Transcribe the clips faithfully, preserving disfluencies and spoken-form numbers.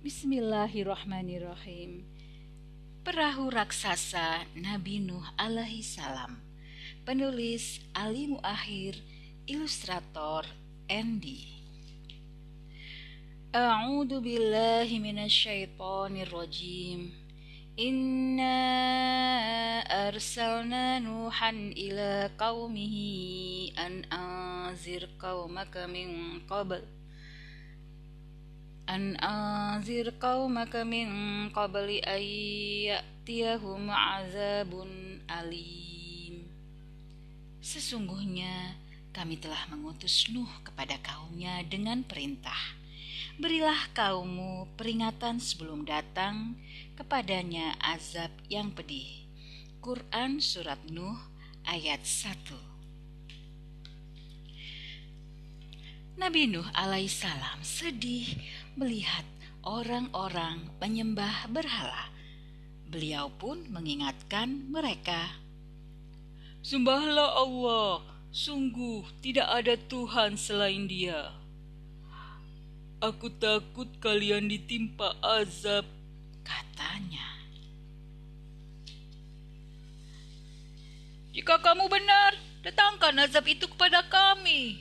Bismillahirrahmanirrahim. Perahu raksasa Nabi Nuh alaihi salam. Penulis Ali Muaahir, ilustrator Andy. A'udzu billahi minasyaitonir rajim. Inna arsalna Nuhan ila qaumihi an anzir qaumaka min qabl an anzir qaumaka min qabli ayyatihum azabun alim. Sesungguhnya kami telah mengutus Nuh kepada kaumnya dengan perintah, berilah kaummu peringatan sebelum datang kepadanya azab yang pedih. Quran Surat Nuh ayat satu. Nabi Nuh alaihissalam sedih melihat orang-orang penyembah berhala. Beliau pun mengingatkan mereka, "Sembahlah Allah, sungguh tidak ada Tuhan selain Dia. Aku takut kalian ditimpa azab," katanya. "Jika kamu benar, datangkan azab itu kepada kami,"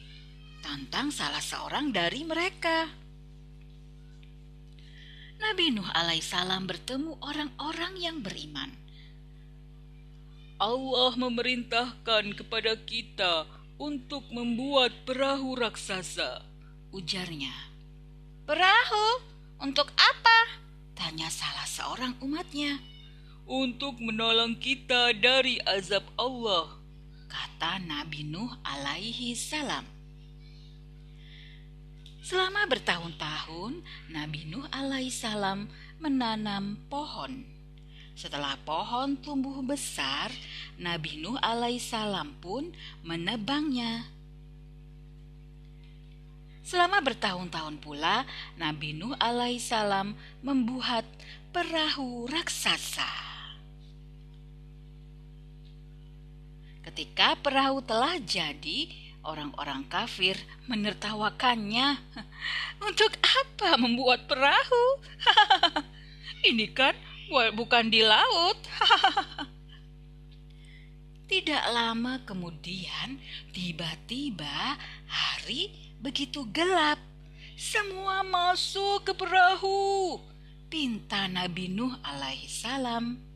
tantang salah seorang dari mereka. Nabi Nuh alaihissalam bertemu orang-orang yang beriman. "Allah memerintahkan kepada kita untuk membuat perahu raksasa," ujarnya. "Perahu? Untuk apa?" tanya salah seorang umatnya. "Untuk menolong kita dari azab Allah," kata Nabi Nuh alaihi salam. Selama bertahun-tahun, Nabi Nuh alaihissalam menanam pohon. Setelah pohon tumbuh besar, Nabi Nuh alaihissalam pun menebangnya. Selama bertahun-tahun pula, Nabi Nuh alaihissalam membuat perahu raksasa. Ketika perahu telah jadi, orang-orang kafir menertawakannya. "Untuk apa membuat perahu? Ini kan bukan di laut." Tidak lama kemudian, tiba-tiba hari begitu gelap. "Semua masuk ke perahu," pinta Nabi Nuh alaihissalam.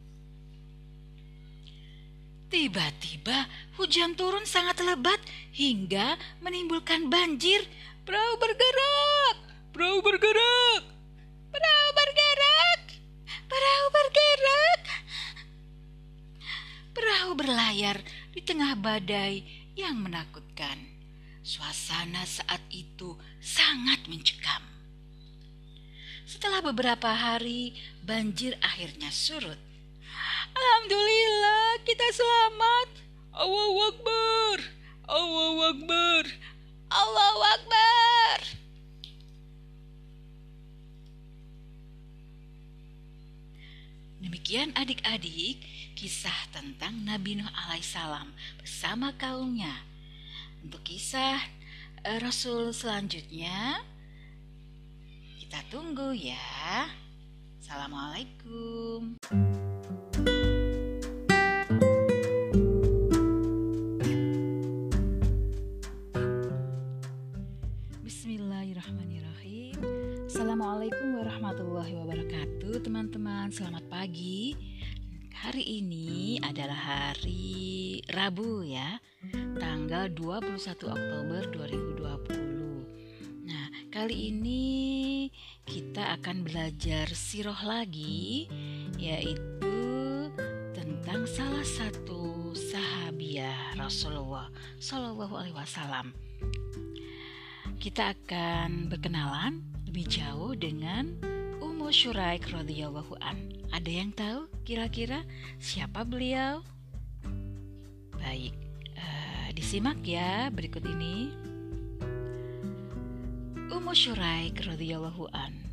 Tiba-tiba hujan turun sangat lebat hingga menimbulkan banjir. "Perahu bergerak, perahu bergerak, perahu bergerak, perahu bergerak." Perahu berlayar di tengah badai yang menakutkan. Suasana saat itu sangat mencekam. Setelah beberapa hari, banjir akhirnya surut. "Alhamdulillah, kita selamat. Allahu Akbar, Allahu Akbar, Allahu Akbar." Demikian adik-adik, kisah tentang Nabi Nuh alaihissalam bersama kaumnya. Untuk kisah uh, Rasul selanjutnya, kita tunggu ya. Assalamualaikum. Assalamualaikum warahmatullahi wabarakatuh. Teman-teman, selamat pagi. Hari ini adalah hari Rabu ya, tanggal dua puluh satu Oktober dua ribu dua puluh. Nah, kali ini kita akan belajar siroh lagi, yaitu tentang salah satu sahabiah Rasulullah Shallallahu Alaihi Wasallam. Kita akan berkenalan lebih jauh dengan Ummu Syuraik radhiyallahu an. Ada yang tahu kira-kira siapa beliau? Baik, uh, disimak ya berikut ini. Ummu Syuraik radhiyallahu an.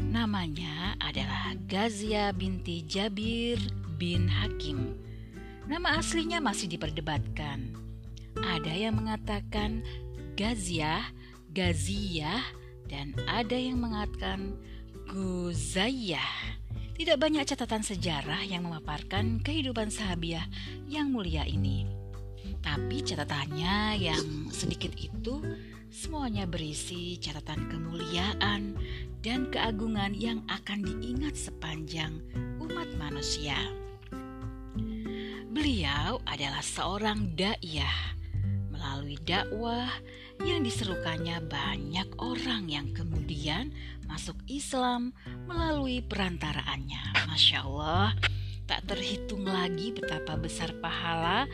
Namanya adalah Ghaziyah binti Jabir bin Hakim. Nama aslinya masih diperdebatkan. Ada yang mengatakan Ghaziyah, Ghuzayyah, dan ada yang mengatakan Ghuzayyah. Tidak banyak catatan sejarah yang memaparkan kehidupan sahabiah yang mulia ini. Tapi catatannya yang sedikit itu semuanya berisi catatan kemuliaan dan keagungan yang akan diingat sepanjang umat manusia. Beliau adalah seorang da'iyah melalui dakwah yang diserukannya banyak orang yang kemudian masuk Islam melalui perantaraannya. Masya Allah, tak terhitung lagi betapa besar pahala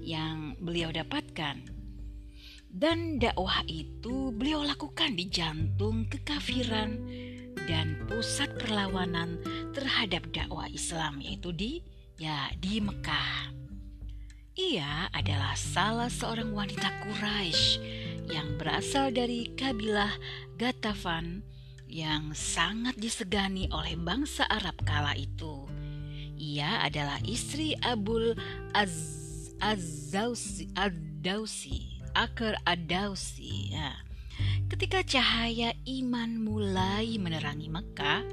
yang beliau dapatkan. Dan dakwah itu beliau lakukan di jantung kekafiran dan pusat perlawanan terhadap dakwah Islam, yaitu di ya di Mekah. Ia adalah salah seorang wanita Quraisy yang berasal dari kabilah Ghatafan yang sangat disegani oleh bangsa Arab kala itu. Ia adalah istri Abu al-Aqr ad-Dausi. Ya. Ketika cahaya iman mulai menerangi Mekah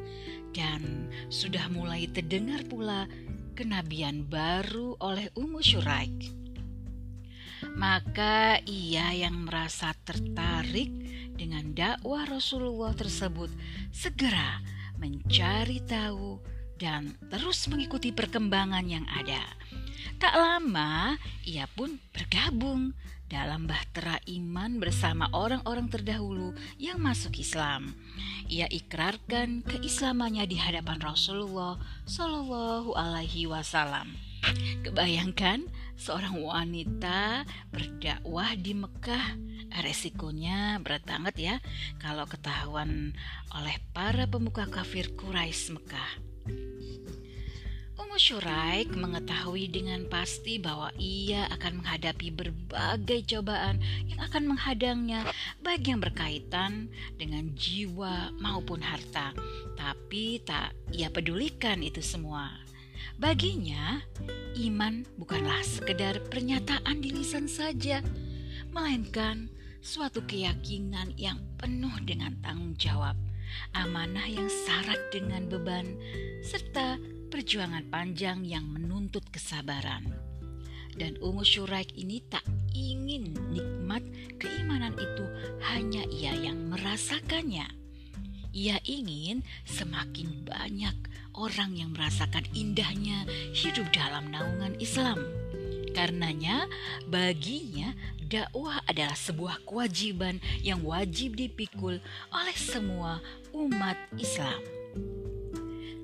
dan sudah mulai terdengar pula kenabian baru oleh Ummu Syuraik, maka ia yang merasa tertarik dengan dakwah Rasulullah tersebut segera mencari tahu dan terus mengikuti perkembangan yang ada. Tak lama ia pun bergabung dalam bahtera iman bersama orang-orang terdahulu yang masuk Islam. Ia ikrarkan keislamannya di hadapan Rasulullah Shallallahu Alaihi Wasallam. Kebayangkan seorang wanita berdakwah di Mekah, resikonya berat banget ya kalau ketahuan oleh para pemuka kafir Quraisy Mekah. Ummu Syuraik mengetahui dengan pasti bahwa ia akan menghadapi berbagai cobaan yang akan menghadangnya, baik yang berkaitan dengan jiwa maupun harta. Tapi tak ia pedulikan itu semua. Baginya, iman bukanlah sekedar pernyataan di lisan saja, melainkan suatu keyakinan yang penuh dengan tanggung jawab, amanah yang syarat dengan beban, serta perjuangan panjang yang menuntut kesabaran. Dan Ummu Syuraik ini tak ingin nikmat keimanan itu hanya ia yang merasakannya. Ia ingin semakin banyak orang yang merasakan indahnya hidup dalam naungan Islam. Karenanya baginya dakwah adalah sebuah kewajiban yang wajib dipikul oleh semua umat Islam,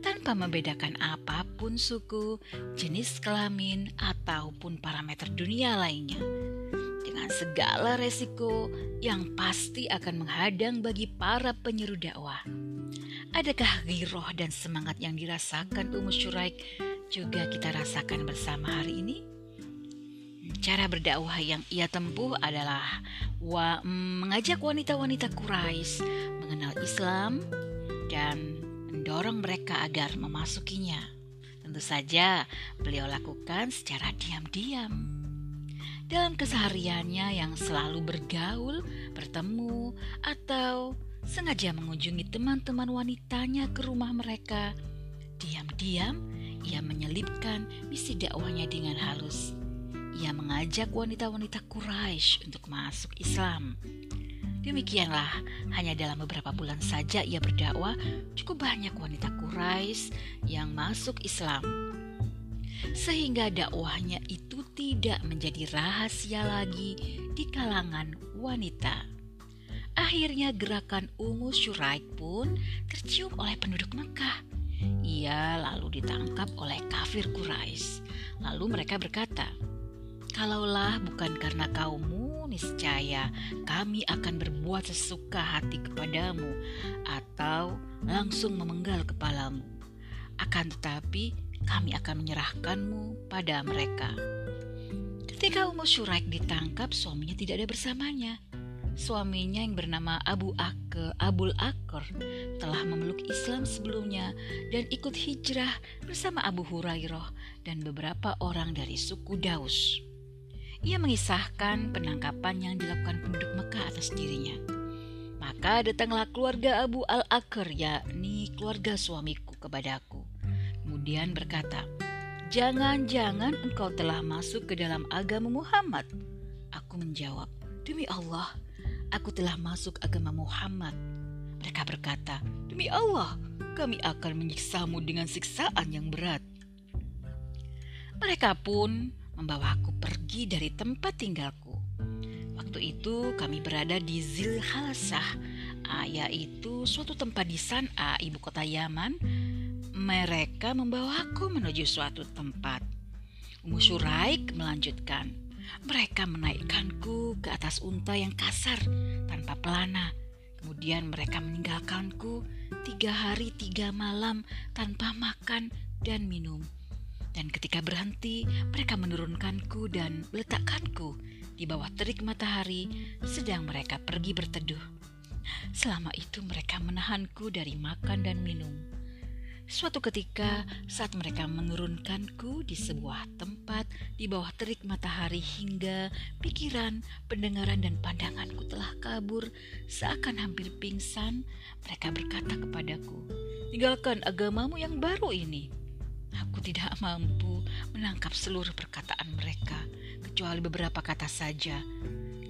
tanpa membedakan apapun suku, jenis kelamin, ataupun parameter dunia lainnya. Dengan segala resiko yang pasti akan menghadang bagi para penyeru dakwah. Adakah giroh dan semangat yang dirasakan Ummu Syuraik juga kita rasakan bersama hari ini? Cara berdakwah yang ia tempuh adalah wa- mengajak wanita-wanita Quraisy mengenal Islam dan mendorong mereka agar memasukinya. Tentu saja beliau lakukan secara diam-diam. Dalam kesehariannya yang selalu bergaul, bertemu, atau sengaja mengunjungi teman-teman wanitanya ke rumah mereka, diam-diam ia menyelipkan misi dakwahnya dengan halus. Ia mengajak wanita-wanita Quraisy untuk masuk Islam. Demikianlah, hanya dalam beberapa bulan saja ia berdakwah, cukup banyak wanita Quraisy yang masuk Islam. Sehingga dakwahnya itu tidak menjadi rahasia lagi di kalangan wanita. Akhirnya gerakan Ummu Syuraik pun tercium oleh penduduk Mekah. Ia lalu ditangkap oleh kafir Quraisy. Lalu mereka berkata, "Kalaulah bukan karena kaummu, niscaya kami akan berbuat sesuka hati kepadamu atau langsung memenggal kepalamu. Akan tetapi kami akan menyerahkanmu pada mereka." Ketika Ummu Syuraik ditangkap, suaminya tidak ada bersamanya. Suaminya yang bernama Abu al-Aqr telah memeluk Islam sebelumnya dan ikut hijrah bersama Abu Hurairah dan beberapa orang dari suku Daus. Ia mengisahkan penangkapan yang dilakukan penduduk Mekah atas dirinya. Maka datanglah keluarga Abu al-Aqr, yakni keluarga suamiku, kepadaku. Kemudian berkata, "Jangan-jangan engkau telah masuk ke dalam agama Muhammad." Aku menjawab, "Demi Allah, aku telah masuk agama Muhammad." Mereka berkata, "Demi Allah, kami akan menyiksamu dengan siksaan yang berat." Mereka pun membawaku pergi dari tempat tinggalku. Waktu itu kami berada di Zil Halsah, yaitu suatu tempat di Sana'a, ibu kota Yaman. Mereka membawaku menuju suatu tempat. Ummu Syuraik melanjutkan, "Mereka menaikkanku ke atas unta yang kasar tanpa pelana. Kemudian mereka meninggalkanku tiga hari tiga malam tanpa makan dan minum. Dan ketika berhenti, mereka menurunkanku dan meletakkanku di bawah terik matahari sedang mereka pergi berteduh. Selama itu mereka menahanku dari makan dan minum. Suatu ketika saat mereka menurunkanku di sebuah tempat di bawah terik matahari hingga pikiran, pendengaran, dan pandanganku telah kabur seakan hampir pingsan, mereka berkata kepadaku, 'Tinggalkan agamamu yang baru ini.' Aku tidak mampu menangkap seluruh perkataan mereka, kecuali beberapa kata saja.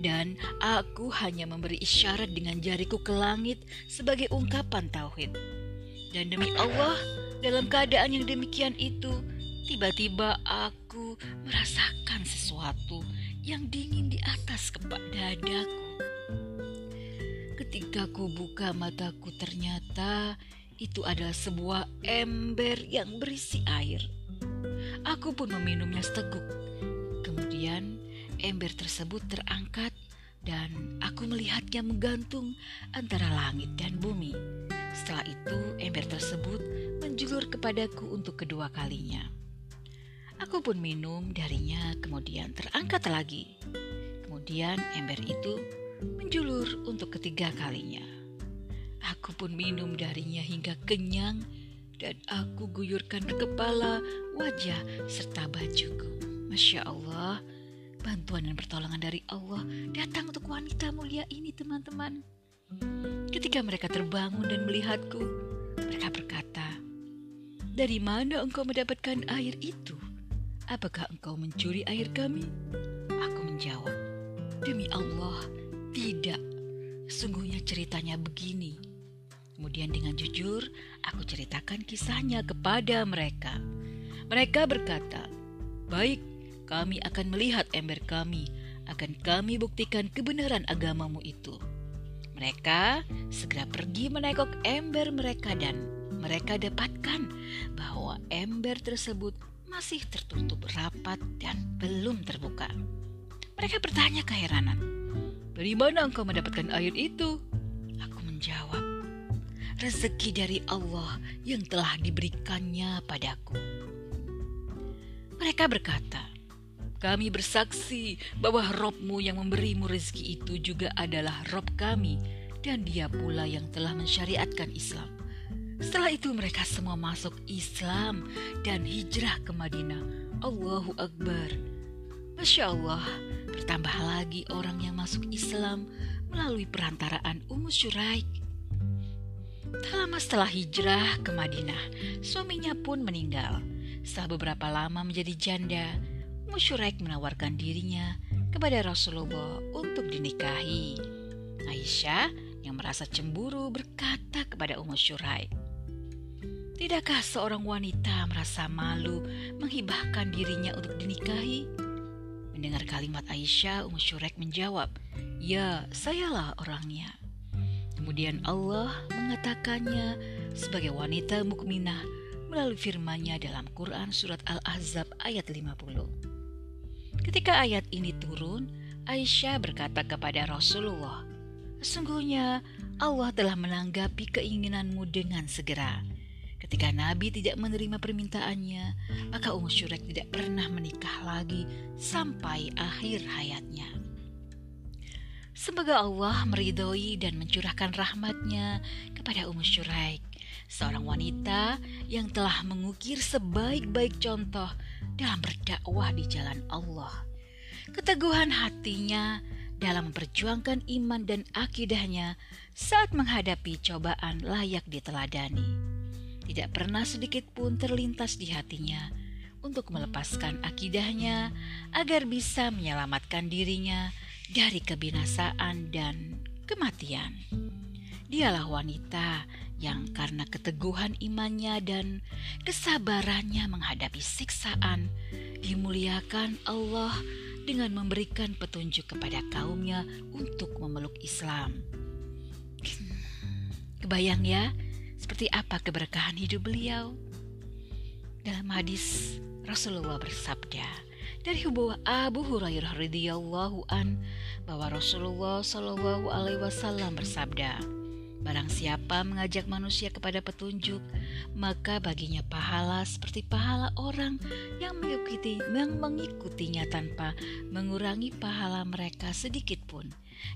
Dan aku hanya memberi isyarat dengan jariku ke langit sebagai ungkapan tauhid. Dan demi Allah, dalam keadaan yang demikian itu, tiba-tiba aku merasakan sesuatu yang dingin di atas kepak dadaku. Ketika ku buka mataku, ternyata itu adalah sebuah ember yang berisi air. Aku pun meminumnya seteguk. Kemudian ember tersebut terangkat dan aku melihatnya menggantung antara langit dan bumi. Setelah itu ember tersebut menjulur kepadaku untuk kedua kalinya. Aku pun minum darinya, kemudian terangkat lagi. Kemudian ember itu menjulur untuk ketiga kalinya. Aku pun minum darinya hingga kenyang dan aku guyurkan kepala, wajah, serta bajuku. Masya Allah, bantuan dan pertolongan dari Allah datang untuk wanita mulia ini, teman-teman. Ketika mereka terbangun dan melihatku, mereka berkata, "Dari mana engkau mendapatkan air itu? Apakah engkau mencuri air kami?" Aku menjawab, "Demi Allah, tidak. Sungguhnya ceritanya begini." Kemudian dengan jujur, aku ceritakan kisahnya kepada mereka. Mereka berkata, "Baik, kami akan melihat ember kami. Akan kami buktikan kebenaran agamamu itu." Mereka segera pergi menekuk ember mereka dan mereka dapatkan bahwa ember tersebut masih tertutup rapat dan belum terbuka. Mereka bertanya keheranan, "Dari mana engkau mendapatkan air itu?" Aku menjawab, "Rezeki dari Allah yang telah diberikannya padaku." Mereka berkata, "Kami bersaksi bahwa Robmu yang memberimu rezeki itu juga adalah Rob kami, dan dia pula yang telah mensyariatkan Islam." Setelah itu mereka semua masuk Islam dan hijrah ke Madinah. Allahu Akbar. Masya Allah, bertambah lagi orang yang masuk Islam melalui perantaraan Ummu Syuraik. Tak lama setelah hijrah ke Madinah, suaminya pun meninggal. Setelah beberapa lama menjadi janda, Ummu Syuraik menawarkan dirinya kepada Rasulullah untuk dinikahi. Aisyah yang merasa cemburu berkata kepada Ummu Syuraik, "Tidakkah seorang wanita merasa malu menghibahkan dirinya untuk dinikahi?" Mendengar kalimat Aisyah, Ummu Syuraik menjawab, "Ya, sayalah orangnya." Kemudian Allah mengatakannya sebagai wanita mukminah melalui firman-Nya dalam Quran surat Al-Ahzab ayat lima puluh. Ketika ayat ini turun, Aisyah berkata kepada Rasulullah, "Sesungguhnya Allah telah menanggapi keinginanmu dengan segera." Ketika Nabi tidak menerima permintaannya, maka Ummu Syuraik tidak pernah menikah lagi sampai akhir hayatnya. Semoga Allah meridhoi dan mencurahkan rahmatnya kepada Ummu Syuraik, seorang wanita yang telah mengukir sebaik-baik contoh dalam berdakwah di jalan Allah. Keteguhan hatinya dalam memperjuangkan iman dan akidahnya saat menghadapi cobaan layak diteladani. Tidak pernah sedikit pun terlintas di hatinya untuk melepaskan akidahnya agar bisa menyelamatkan dirinya dari kebinasaan dan kematian. Dialah wanita yang karena keteguhan imannya dan kesabarannya menghadapi siksaan dimuliakan Allah dengan memberikan petunjuk kepada kaumnya untuk memeluk Islam. Kebayang ya, seperti apa keberkahan hidup beliau. Dalam hadis Rasulullah bersabda dari Abu Hurairah radhiyallahu an bahwa Rasulullah sallallahu alaihi wasallam bersabda, barang siapa mengajak manusia kepada petunjuk, maka baginya pahala seperti pahala orang yang mengikuti, yang mengikutinya tanpa mengurangi pahala mereka sedikitpun.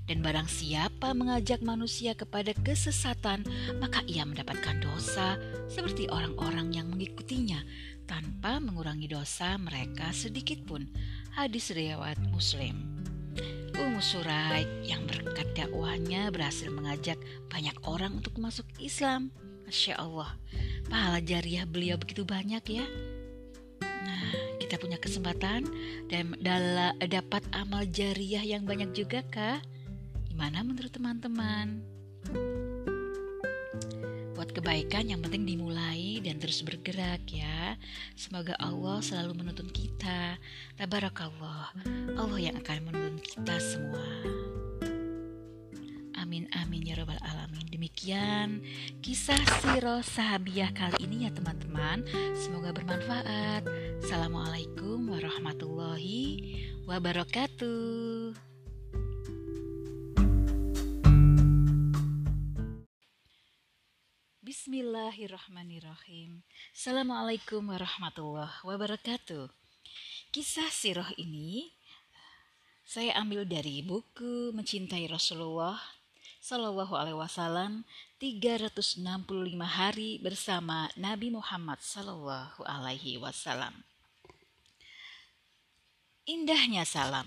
Dan barang siapa mengajak manusia kepada kesesatan, maka ia mendapatkan dosa seperti orang-orang yang mengikutinya tanpa mengurangi dosa mereka sedikitpun. Hadis riwayat Muslim. Ummu Syuraik yang berkat dakwahnya berhasil mengajak banyak orang untuk masuk Islam. Masya Allah, pahala jariah beliau begitu banyak ya. Nah, kita punya kesempatan dan dapat amal jariah yang banyak juga kah? Gimana menurut teman-teman? Buat kebaikan yang penting dimulai dan terus bergerak ya. Semoga Allah selalu menuntun kita. Tabarakallah, Allah yang akan menuntun kita semua. Amin amin ya rabbal alamin. Demikian kisah Sirah Sahabiah kali ini ya teman-teman. Semoga bermanfaat. Assalamualaikum warahmatullahi wabarakatuh. Bismillahirrahmanirrahim. Assalamualaikum warahmatullahi wabarakatuh. Kisah Sirah ini saya ambil dari buku Mencintai Rasulullah Sallallahu Alaihi Wasallam tiga ratus enam puluh lima hari bersama Nabi Muhammad Sallallahu Alaihi Wasallam. Indahnya salam.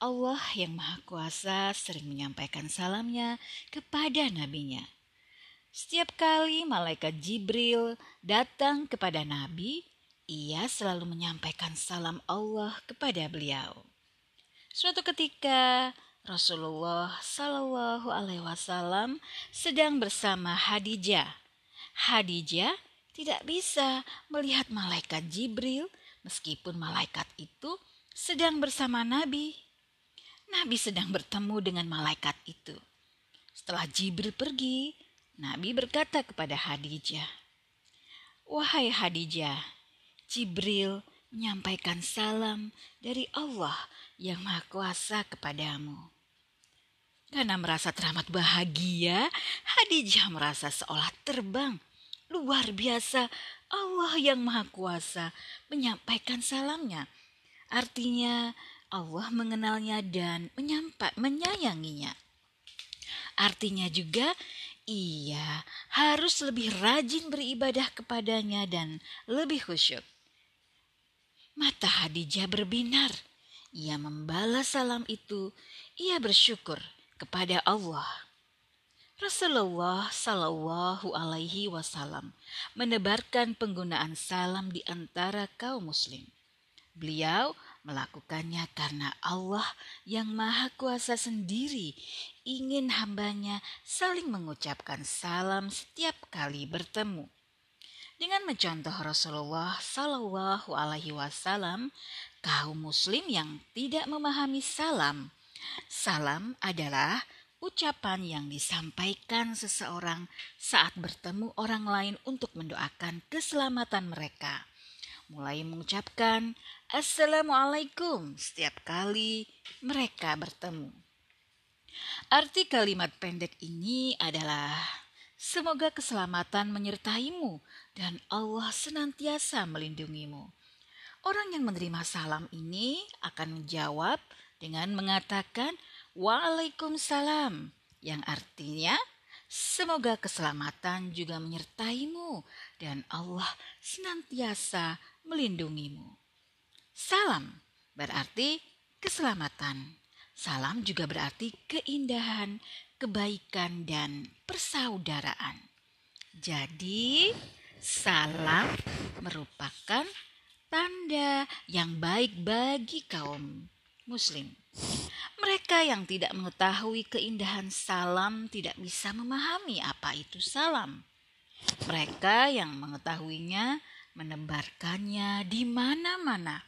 Allah yang Maha Kuasa sering menyampaikan salamnya kepada nabinya. Setiap kali Malaikat Jibril datang kepada Nabi, ia selalu menyampaikan salam Allah kepada beliau. Suatu ketika Rasulullah Sallallahu Alaihi Wasallam sedang bersama Khadijah. Khadijah tidak bisa melihat malaikat Jibril meskipun malaikat itu sedang bersama Nabi. Nabi sedang bertemu dengan malaikat itu. Setelah Jibril pergi, Nabi berkata kepada Khadijah, "Wahai Khadijah, Jibril menyampaikan salam dari Allah yang Maha Kuasa kepadamu." Karena merasa teramat bahagia, Khadijah merasa seolah terbang. Luar biasa, Allah yang Maha Kuasa menyampaikan salamnya. Artinya Allah mengenalnya dan menyampa- menyayanginya. Artinya juga ia harus lebih rajin beribadah kepadanya dan lebih khusyuk. Mata Khadijah berbinar. Ia membalas salam itu. Ia bersyukur kepada Allah. Rasulullah Sallallahu Alaihi Wasallam menebarkan penggunaan salam di antara kaum muslim. Beliau melakukannya karena Allah yang Maha Kuasa sendiri ingin hambanya saling mengucapkan salam setiap kali bertemu. Dengan mencontoh Rasulullah Sallallahu Alaihi Wasallam, kaum muslim yang tidak memahami salam. Salam adalah ucapan yang disampaikan seseorang saat bertemu orang lain untuk mendoakan keselamatan mereka. Mulai mengucapkan Assalamualaikum setiap kali mereka bertemu. Arti kalimat pendek ini adalah, semoga keselamatan menyertaimu dan Allah senantiasa melindungimu. Orang yang menerima salam ini akan menjawab dengan mengatakan Waalaikumsalam, yang artinya semoga keselamatan juga menyertaimu dan Allah senantiasa melindungimu. Salam berarti keselamatan. Salam juga berarti keindahan, kebaikan, dan persaudaraan. Jadi, salam merupakan tanda yang baik bagi kaum Muslim. Mereka yang tidak mengetahui keindahan salam tidak bisa memahami apa itu salam. Mereka yang mengetahuinya menebarkannya di mana-mana.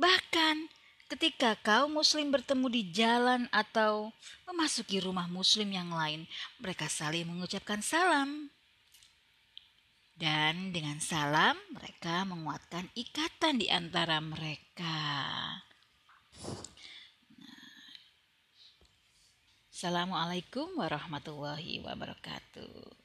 Bahkan ketika kaum Muslim bertemu di jalan atau memasuki rumah Muslim yang lain, mereka saling mengucapkan salam. Dan dengan salam mereka menguatkan ikatan di antara mereka. Nah. Assalamualaikum warahmatullahi wabarakatuh.